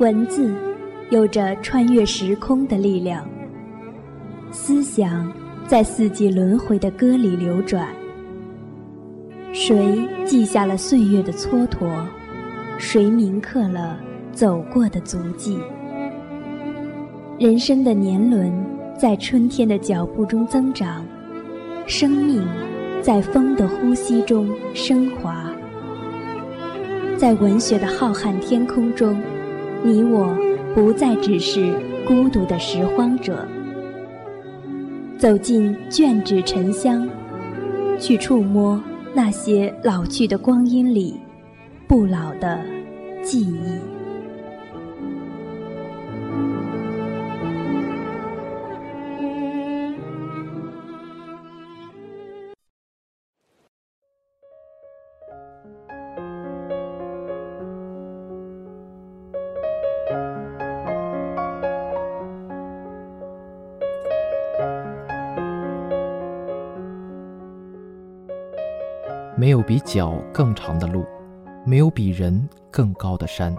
文字有着穿越时空的力量，思想在四季轮回的歌里流转。谁记下了岁月的蹉跎，谁铭刻了走过的足迹。人生的年轮在春天的脚步中增长，生命在风的呼吸中升华。在文学的浩瀚天空中，你我不再只是孤独的拾荒者，走进卷纸沉香，去触摸那些老去的光阴里不老的记忆。没有比脚更长的路，没有比人更高的山。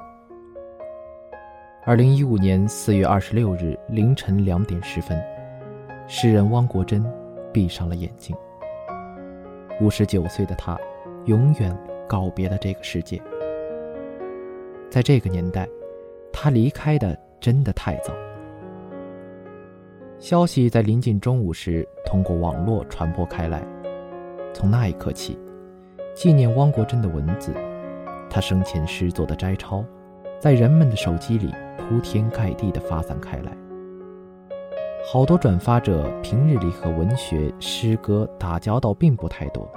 2015年4月26日凌晨2点10分，诗人汪国真闭上了眼睛。59岁的他，永远告别了这个世界。在这个年代，他离开的真的太早。消息在临近中午时通过网络传播开来，从那一刻起，纪念汪国真的文字，他生前诗作的摘抄，在人们的手机里铺天盖地地发散开来。好多转发者平日里和文学、诗歌打交道并不太多，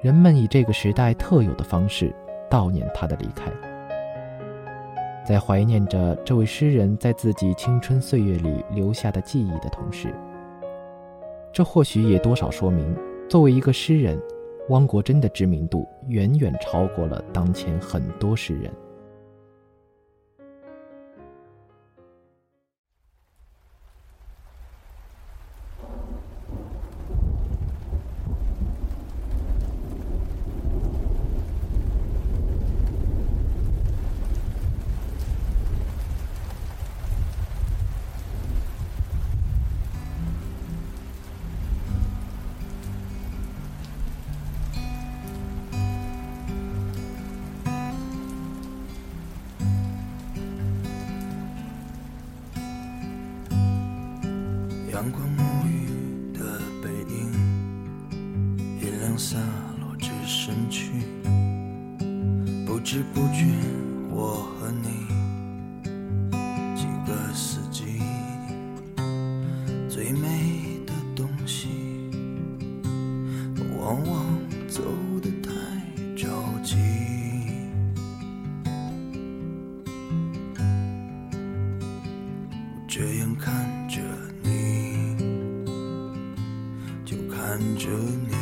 人们以这个时代特有的方式悼念他的离开，在怀念着这位诗人在自己青春岁月里留下的记忆的同时，这或许也多少说明，作为一个诗人，汪国真的知名度远远超过了当前很多诗人。阳光沐浴的背影，月亮洒落至身躯，不知不觉我和你几个四季，最美的东西往往走得太着急。我这样看着你，看着你，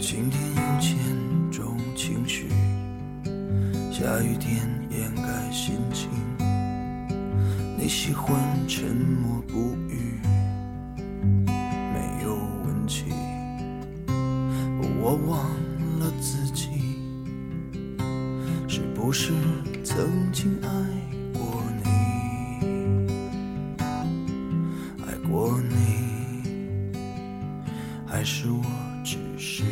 晴天有千种情绪，下雨天掩盖心情。你喜欢沉默不语，没有温情。我忘了自己是不是曾经爱过你，爱过你，还是我只是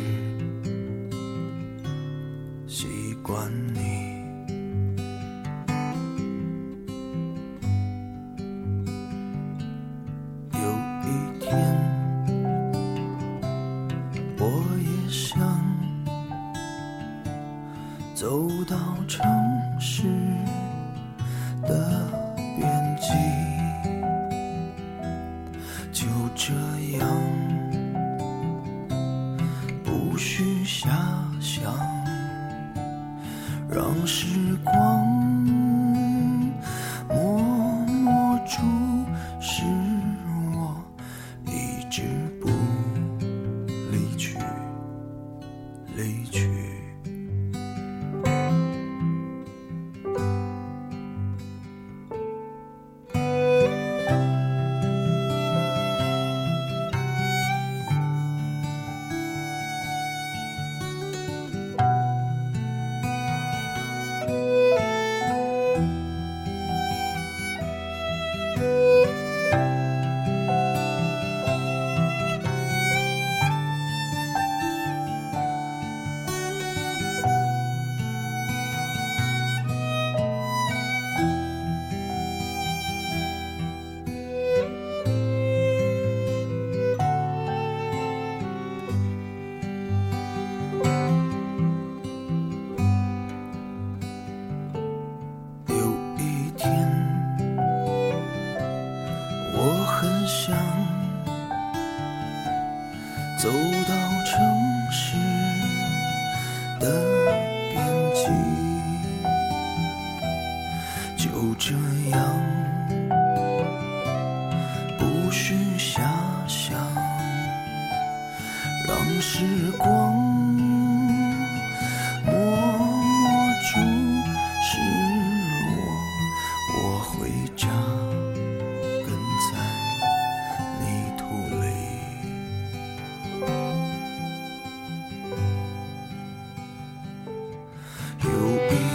习惯你。走到城市的边际，就这样样，不需遐想，让时光默默注视我回家，跟在泥土里。有一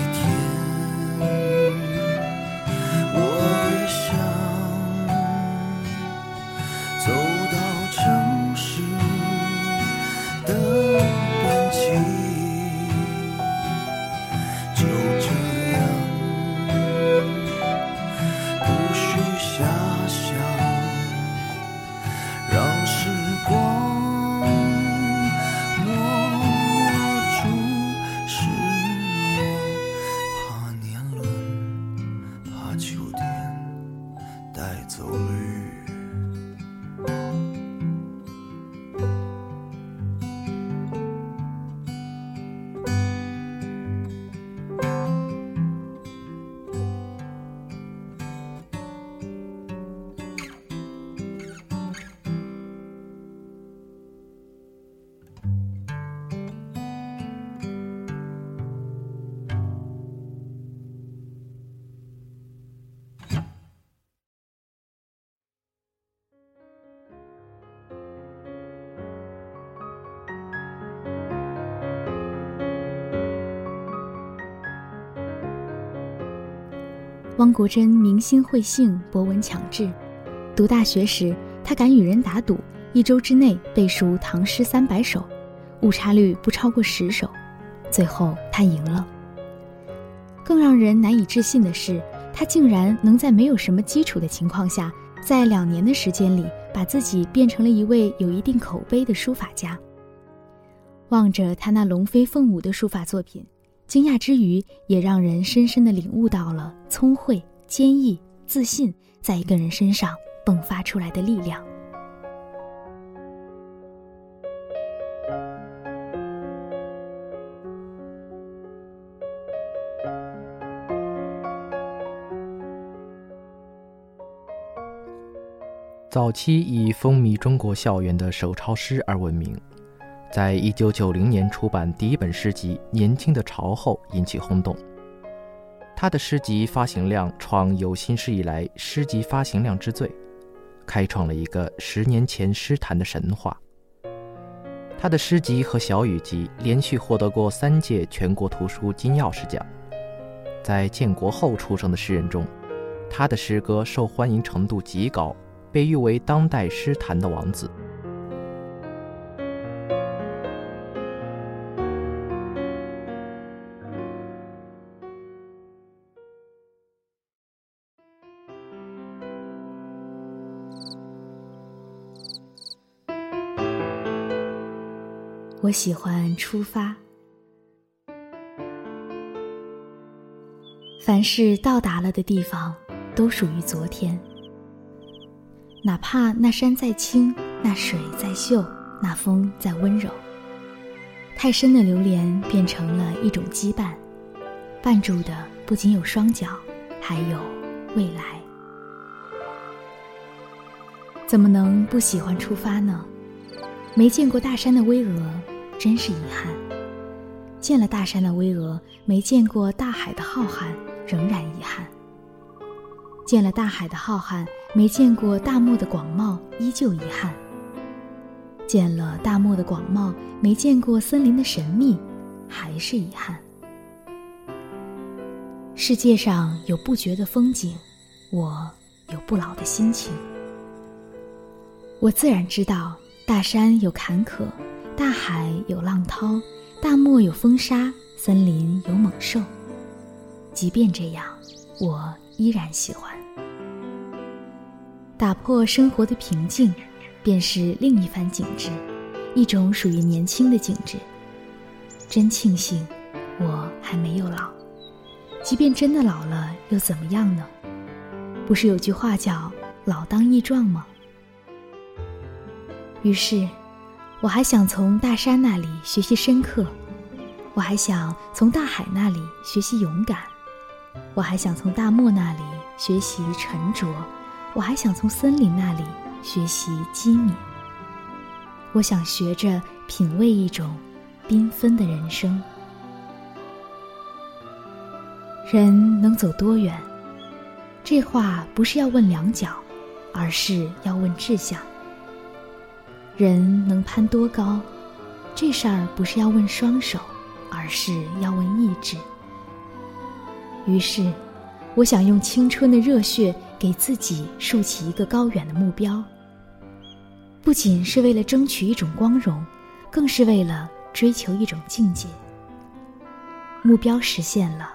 汪国真明心慧性，博闻强志。读大学时，他敢与人打赌，一周之内背熟唐诗300首，误差率不超过10首。最后他赢了。更让人难以置信的是，他竟然能在没有什么基础的情况下，在2年的时间里，把自己变成了一位有一定口碑的书法家。望着他那龙飞凤舞的书法作品，惊讶之余，也让人深深地领悟到了聪慧、坚毅、自信在一个人身上迸发出来的力量。早期以风靡中国校园的手抄诗而闻名。在1990年出版第一本诗集《年轻的潮》后引起轰动，他的诗集发行量创有新诗以来诗集发行量之最，开创了一个10年前诗坛的神话。他的诗集和小语集连续获得过3届全国图书金钥匙奖。在建国后出生的诗人中，他的诗歌受欢迎程度极高，被誉为当代诗坛的王子。我喜欢出发，凡是到达了的地方都属于昨天，哪怕那山再青，那水再秀，那风再温柔。太深的流连变成了一种羁绊，绊住的不仅有双脚，还有未来。怎么能不喜欢出发呢？没见过大山的巍峨真是遗憾，见了大山的巍峨，没见过大海的浩瀚仍然遗憾，见了大海的浩瀚，没见过大漠的广袤依旧遗憾，见了大漠的广袤，没见过森林的神秘还是遗憾。世界上有不绝的风景，我有不老的心情。我自然知道大山有坎坷，大海有浪涛，大漠有风沙，森林有猛兽。即便这样，我依然喜欢。打破生活的平静，便是另一番景致，一种属于年轻的景致。真庆幸，我还没有老。即便真的老了，又怎么样呢？不是有句话叫“老当益壮”吗？于是我还想从大山那里学习深刻，我还想从大海那里学习勇敢，我还想从大漠那里学习沉着，我还想从森林那里学习机敏。我想学着品味一种缤纷的人生。人能走多远，这话不是要问两脚，而是要问志向。人能攀多高，这事儿不是要问双手，而是要问意志。于是我想用青春的热血给自己竖起一个高远的目标，不仅是为了争取一种光荣，更是为了追求一种境界。目标实现了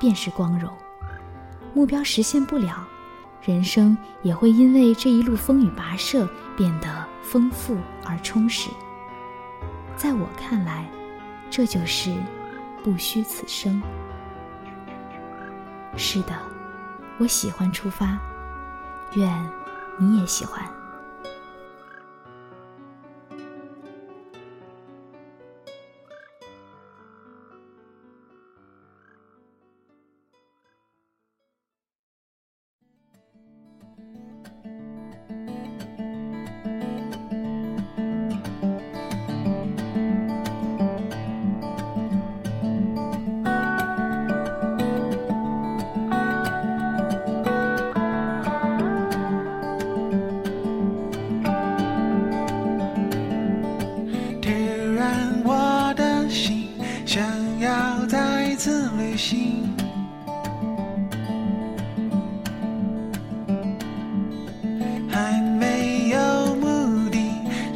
便是光荣，目标实现不了，人生也会因为这一路风雨跋涉变得丰富而充实。在我看来，这就是不虚此生。是的，我喜欢出发，愿你也喜欢。还没有目的，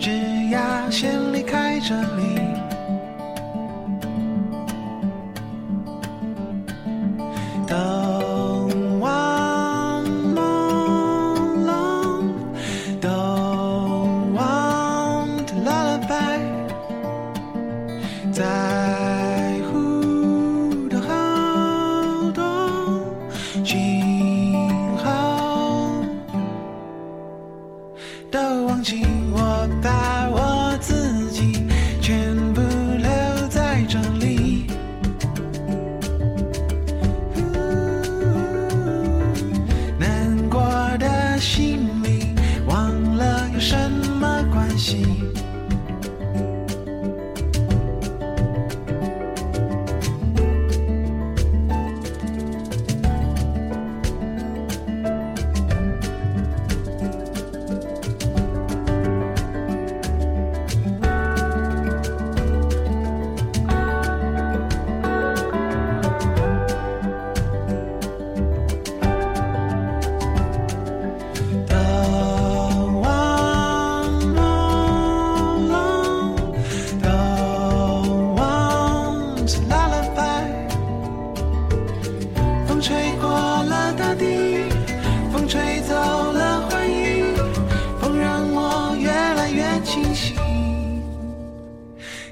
只要先离开这里，都忘记我把我自己全部留在这里。难过的心里忘了有什么关系，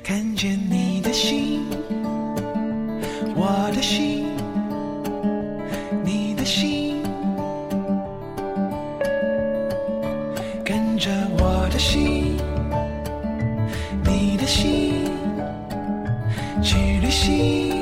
看见你的心，我的心，你的心，跟着我的心，你的心，去旅行。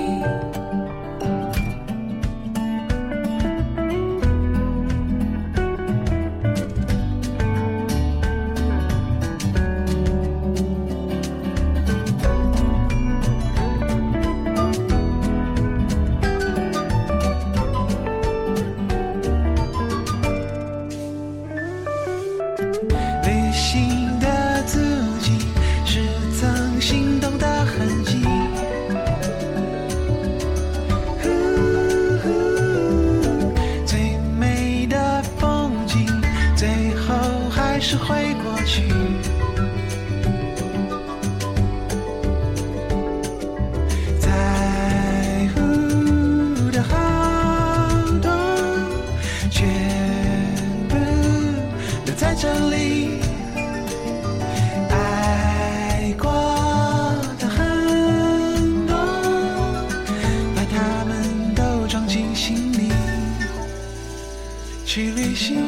是会过去，在乎的好多全部留在这里，爱过的很多把它们都装进心里，去旅行。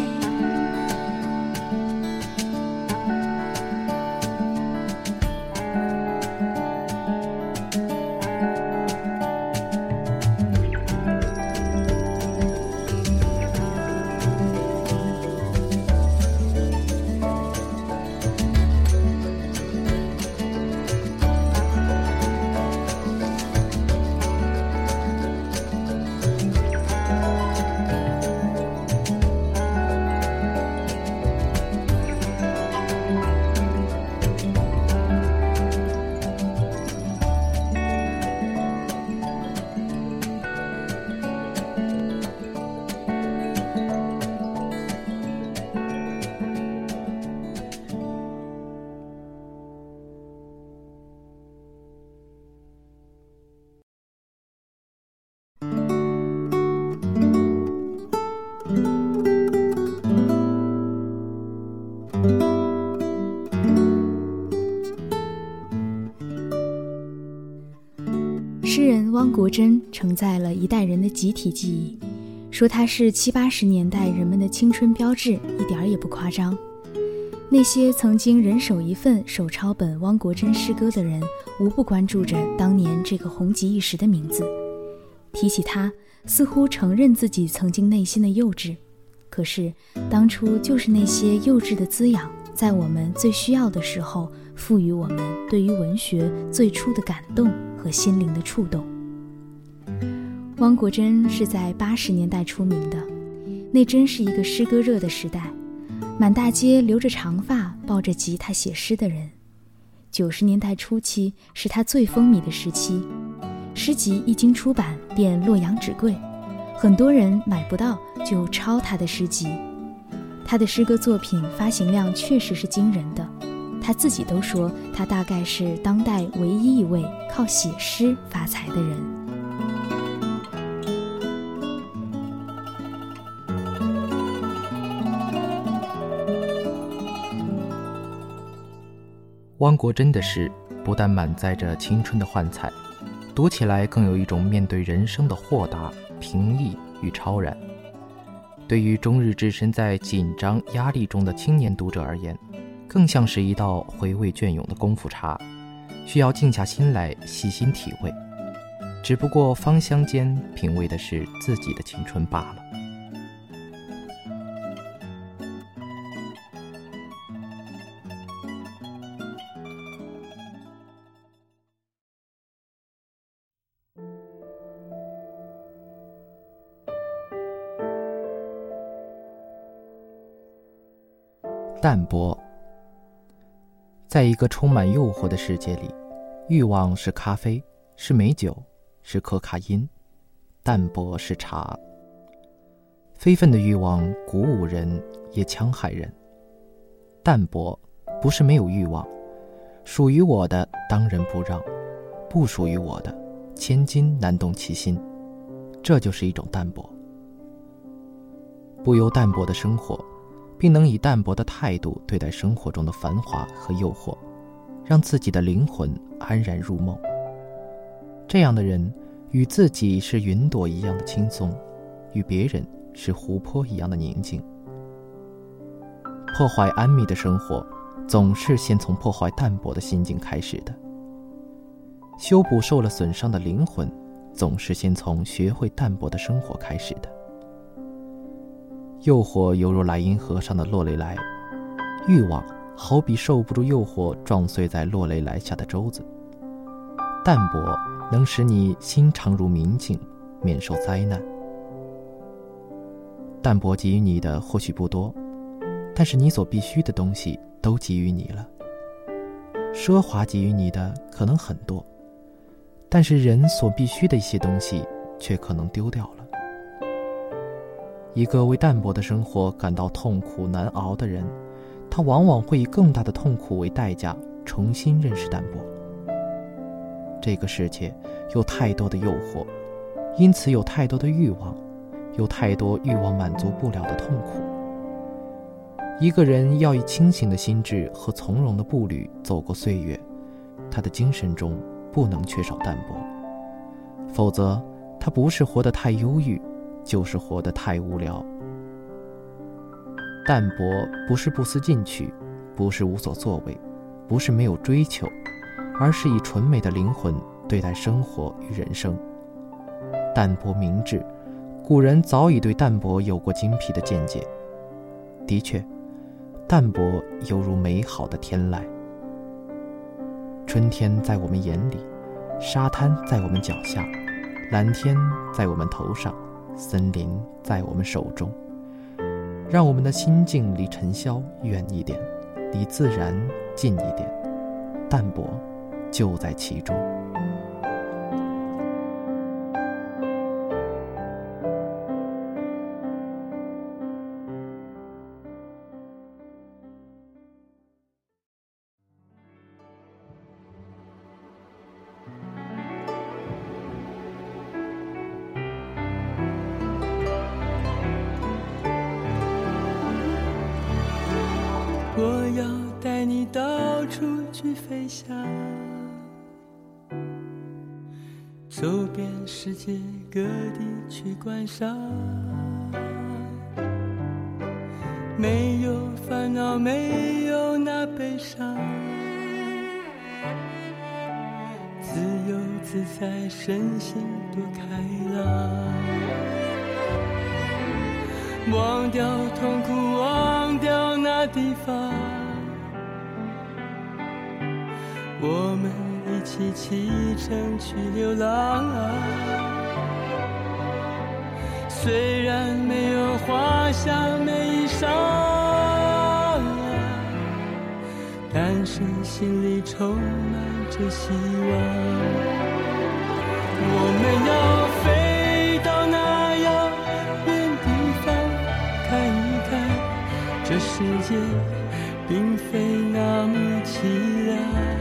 国珍承载了一代人的集体记忆，说它是70、80年代人们的青春标志，一点也不夸张。那些曾经人手一份手抄本汪国真诗歌的人，无不关注着当年这个红极一时的名字。提起他，似乎承认自己曾经内心的幼稚，可是当初就是那些幼稚的滋养，在我们最需要的时候，赋予我们对于文学最初的感动和心灵的触动。汪国真是在80年代出名的，那真是一个诗歌热的时代，满大街留着长发抱着吉他写诗的人。90年代初期是他最风靡的时期，诗集一经出版便洛阳纸贵，很多人买不到就抄他的诗集。他的诗歌作品发行量确实是惊人的，他自己都说他大概是当代唯一一位靠写诗发财的人。汪国真的诗不但满载着青春的幻彩，读起来更有一种面对人生的豁达、平易与超然。对于终日置身在紧张压力中的青年读者而言，更像是一道回味隽永的功夫茶，需要静下心来细心体味，只不过芳香间品味的是自己的青春罢了。淡泊，在一个充满诱惑的世界里，欲望是咖啡，是美酒，是可卡因，淡泊是茶。非分的欲望鼓舞人，也戕害人。淡泊不是没有欲望，属于我的当仁不让，不属于我的千金难动其心，这就是一种淡泊。不由淡泊的生活，并能以淡泊的态度对待生活中的繁华和诱惑，让自己的灵魂安然入梦。这样的人与自己是云朵一样的轻松，与别人是湖泊一样的宁静。破坏安谧的生活，总是先从破坏淡泊的心境开始的。修补受了损伤的灵魂，总是先从学会淡泊的生活开始的。诱惑犹如莱茵河上的落雷来，欲望好比受不住诱惑撞碎在落雷来下的舟子。淡泊能使你心常如明镜，免受灾难。淡泊给予你的或许不多，但是你所必须的东西都给予你了。奢华给予你的可能很多，但是人所必须的一些东西却可能丢掉了。一个为淡泊的生活感到痛苦难熬的人，他往往会以更大的痛苦为代价，重新认识淡泊。这个世界有太多的诱惑，因此有太多的欲望，有太多欲望满足不了的痛苦。一个人要以清醒的心智和从容的步履走过岁月，他的精神中不能缺少淡泊，否则他不是活得太忧郁，就是活得太无聊。淡泊不是不思进取，不是无所作为，不是没有追求，而是以纯美的灵魂对待生活与人生。淡泊明志，古人早已对淡泊有过精辟的见解。的确，淡泊犹如美好的天籁。春天在我们眼里，沙滩在我们脚下，蓝天在我们头上，森林在我们手中，让我们的心境离尘嚣远一点，离自然近一点，淡泊就在其中。我要带你到处去飞翔，走走遍世界各地去观赏，没有烦恼，没有那悲伤，自由自在，身心多开朗，忘掉痛苦，忘掉那地方，我们一起启程去流浪啊！虽然没有花香，没衣裳啊，但是心里充满着希望。我们要飞到那遥远地方，看一看这世界并非那么凄凉。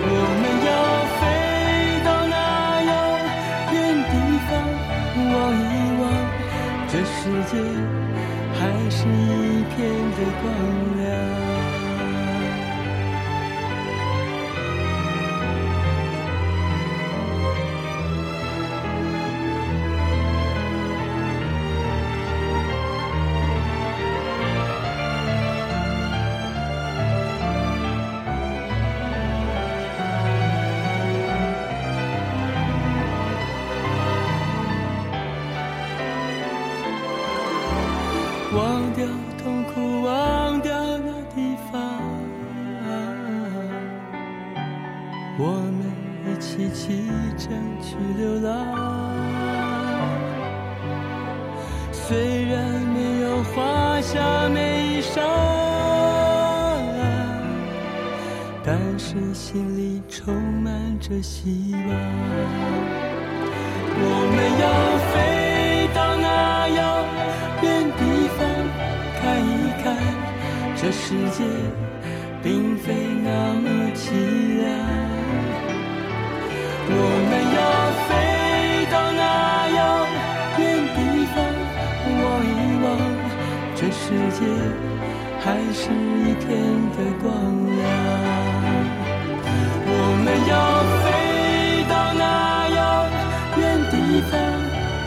我们要飞到那遥远地方，望一望这世界还是一片的光亮。忘掉痛苦，忘掉那地方啊，我们一起启程去流浪。虽然没有花香，没衣裳啊，但是心里充满着希望。我们要飞到那遥远地方，看一看这世界并非那么凄凉。我们要飞到那遥远地方，望一望这世界还是一片的光亮。我们要飞到那遥远地方，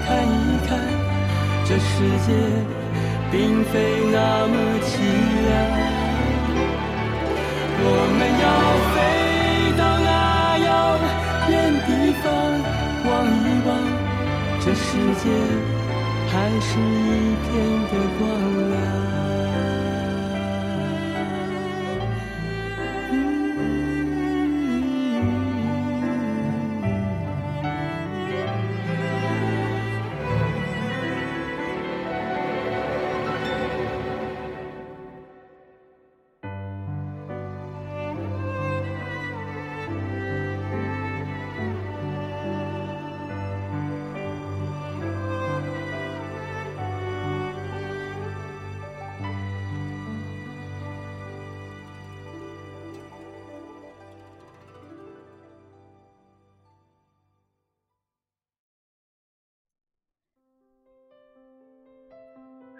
看一看这世界并非那么凄凉。我们要飞到那遥远地方，望一望这世界还是一片的光亮。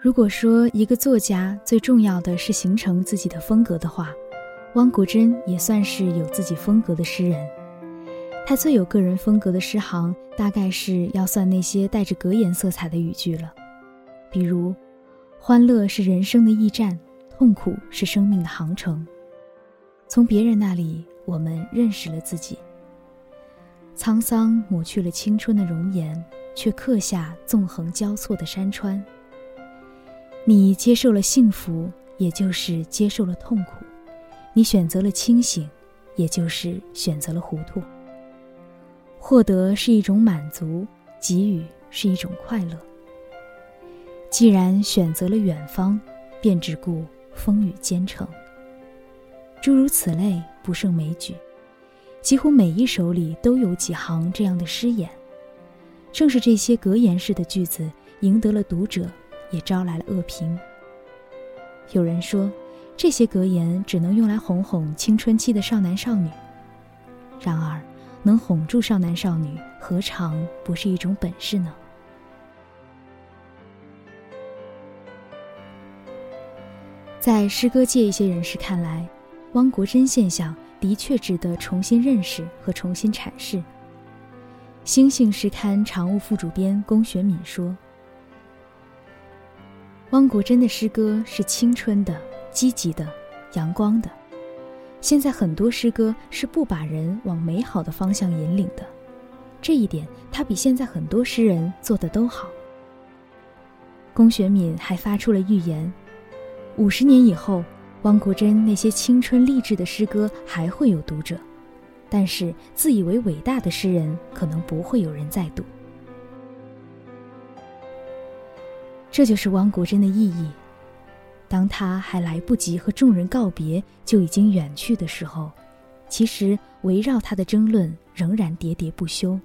如果说一个作家最重要的是形成自己的风格的话，汪国真也算是有自己风格的诗人。他最有个人风格的诗行，大概是要算那些带着格言色彩的语句了。比如，欢乐是人生的驿站，痛苦是生命的航程。从别人那里，我们认识了自己。沧桑抹去了青春的容颜，却刻下纵横交错的山川。你接受了幸福，也就是接受了痛苦；你选择了清醒，也就是选择了糊涂。获得是一种满足，给予是一种快乐。既然选择了远方，便只顾风雨兼程。诸如此类不胜枚举，几乎每一首里都有几行这样的诗眼。正是这些格言式的句子，赢得了读者，也招来了恶评。有人说，这些格言只能用来哄哄青春期的少男少女。然而，能哄住少男少女，何尝不是一种本事呢？在诗歌界一些人士看来，汪国真现象的确值得重新认识和重新阐释，星星时刊常务副主编龚学敏说，汪国真的诗歌是青春的、积极的、阳光的，现在很多诗歌是不把人往美好的方向引领的，这一点他比现在很多诗人做得都好。龚学敏还发出了预言，50年以后，汪国真那些青春励志的诗歌还会有读者，但是自以为伟大的诗人可能不会有人再读。这就是汪国真的意义，当他还来不及和众人告别就已经远去的时候，其实围绕他的争论仍然喋喋不休，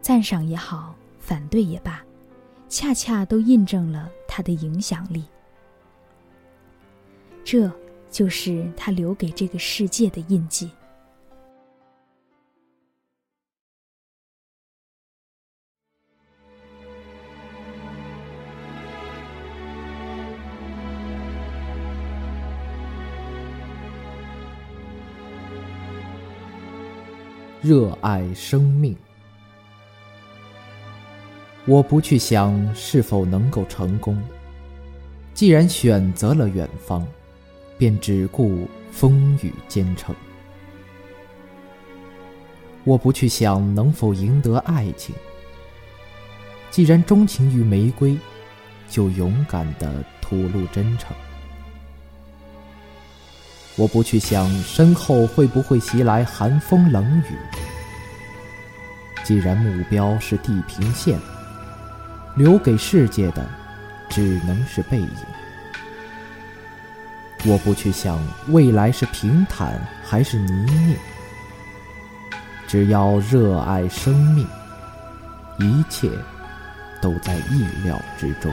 赞赏也好，反对也罢，恰恰都印证了他的影响力。这就是他留给这个世界的印记。热爱生命。我不去想是否能够成功，既然选择了远方，便只顾风雨兼程。我不去想能否赢得爱情，既然钟情于玫瑰，就勇敢地吐露真诚。我不去想身后会不会袭来寒风冷雨，既然目标是地平线，留给世界的只能是背影。我不去想未来是平坦还是泥泞，只要热爱生命，一切都在意料之中。